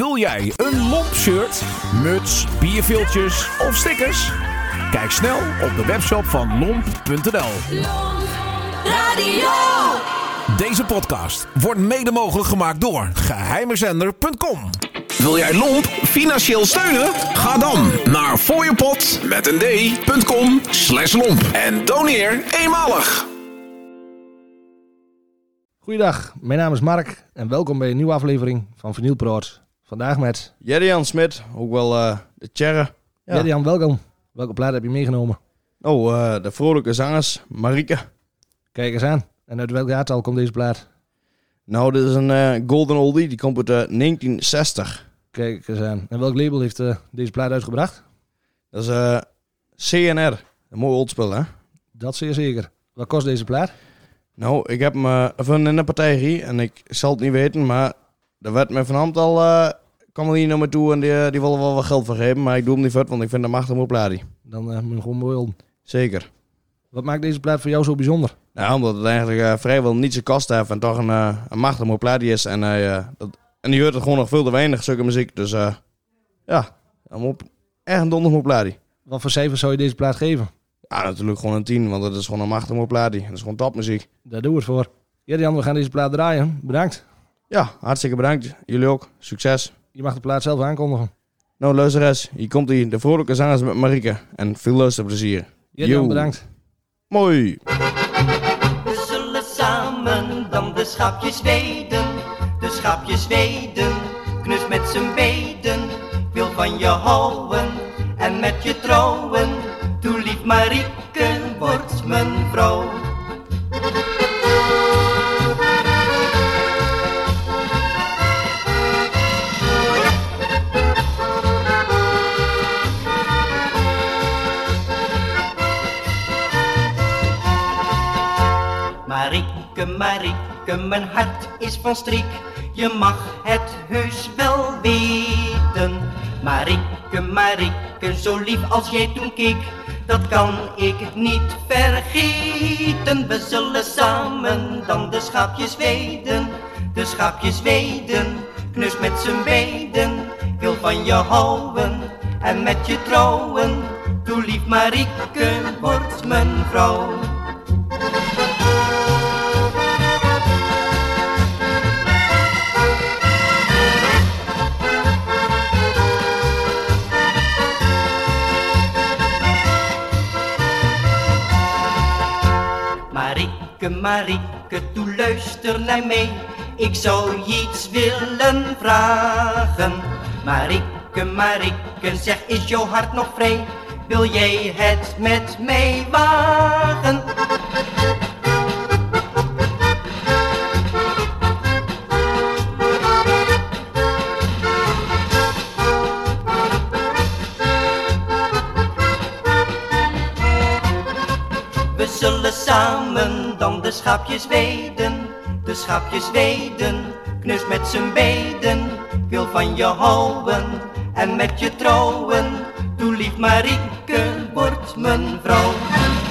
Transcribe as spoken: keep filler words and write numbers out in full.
Wil jij een Lomp shirt, muts, bierviltjes of stickers? Kijk snel op de webshop van lomp punt n l. Deze podcast wordt mede mogelijk gemaakt door geheimezender punt com. Wil jij Lomp financieel steunen? Ga dan naar voorjepot punt com slash lomp en doneer eenmalig. Goeiedag, mijn naam is Mark en welkom bij een nieuwe aflevering van Vinylpraat. Vandaag met Jerry-Jan Smit, ook wel uh, de Tjerre. Ja. Jerry-Jan, welkom. Welke plaat heb je meegenomen? Oh, uh, De Vrolige Zangers, Marieke. Kijk eens aan. En uit welk jaartal komt deze plaat? Nou, dit is een uh, golden oldie, die komt uit uh, negentien zestig. Kijk eens aan. En welk label heeft uh, deze plaat uitgebracht? Dat is uh, C N R. Een mooi oldspul, hè? Dat zeer zeker. Wat kost deze plaat? Nou, ik heb me van in de partij en ik zal het niet weten, maar er werd me vanavond al, uh, kwam er hier naar me toe en die, die willen wel wat geld vergeven, maar ik doe hem niet vet, want ik vind dat machtig mooi plaatje. Dan uh, moet je gewoon mooi om. Zeker. Wat maakt deze plaat voor jou zo bijzonder? Nou, omdat het eigenlijk uh, vrijwel niets te kosten heeft en toch een, uh, een machtig mooi plaatje is en, uh, dat, en die hoort er gewoon nog veel te weinig, zulke muziek, dus uh, ja, echt een donder mooi plaatje. Wat voor cijfers zou je deze plaat geven? Ja, natuurlijk gewoon een tien, want dat is gewoon een machtig mooi plaatje. Dat is gewoon topmuziek. Daar doen we het voor. Jerry-Jan, we gaan deze plaat draaien. Bedankt. Ja, hartstikke bedankt. Jullie ook. Succes. Je mag de plaat zelf aankondigen. Nou, luisteres, hier komt hij, De Vrolijke Zangers met Marieke. En veel luisterplezier. Jerry-Jan, bedankt. Mooi. We zullen samen dan de schaapjes weiden. De schaapjes weiden. Knus met z'n beden. Wil van je houden en met je trouwen. Toe lief Marieke wordt mijn vrouw. Marieke, Marieke, mijn hart is van strik. Je mag het heus wel weten. Marieke, Marieke, zo lief als jij toen keek. Dat kan ik niet vergeten. We zullen samen dan de schaapjes weiden. De schaapjes weiden, knus met z'n beden. Wil van je houden en met je trouwen. Toe lief Marieke, wordt mijn vrouw. Marieke, Marieke, toe luister naar mij. Ik zou je iets willen vragen. Marieke, Marieke, zeg, is jouw hart nog vrij? Wil jij het met mij wagen? We zullen samen dan de schaapjes weiden, de schaapjes weiden, knus met z'n beden. Wil van je houden en met je trouwen, toe lief Marieke, wordt mijn vrouw.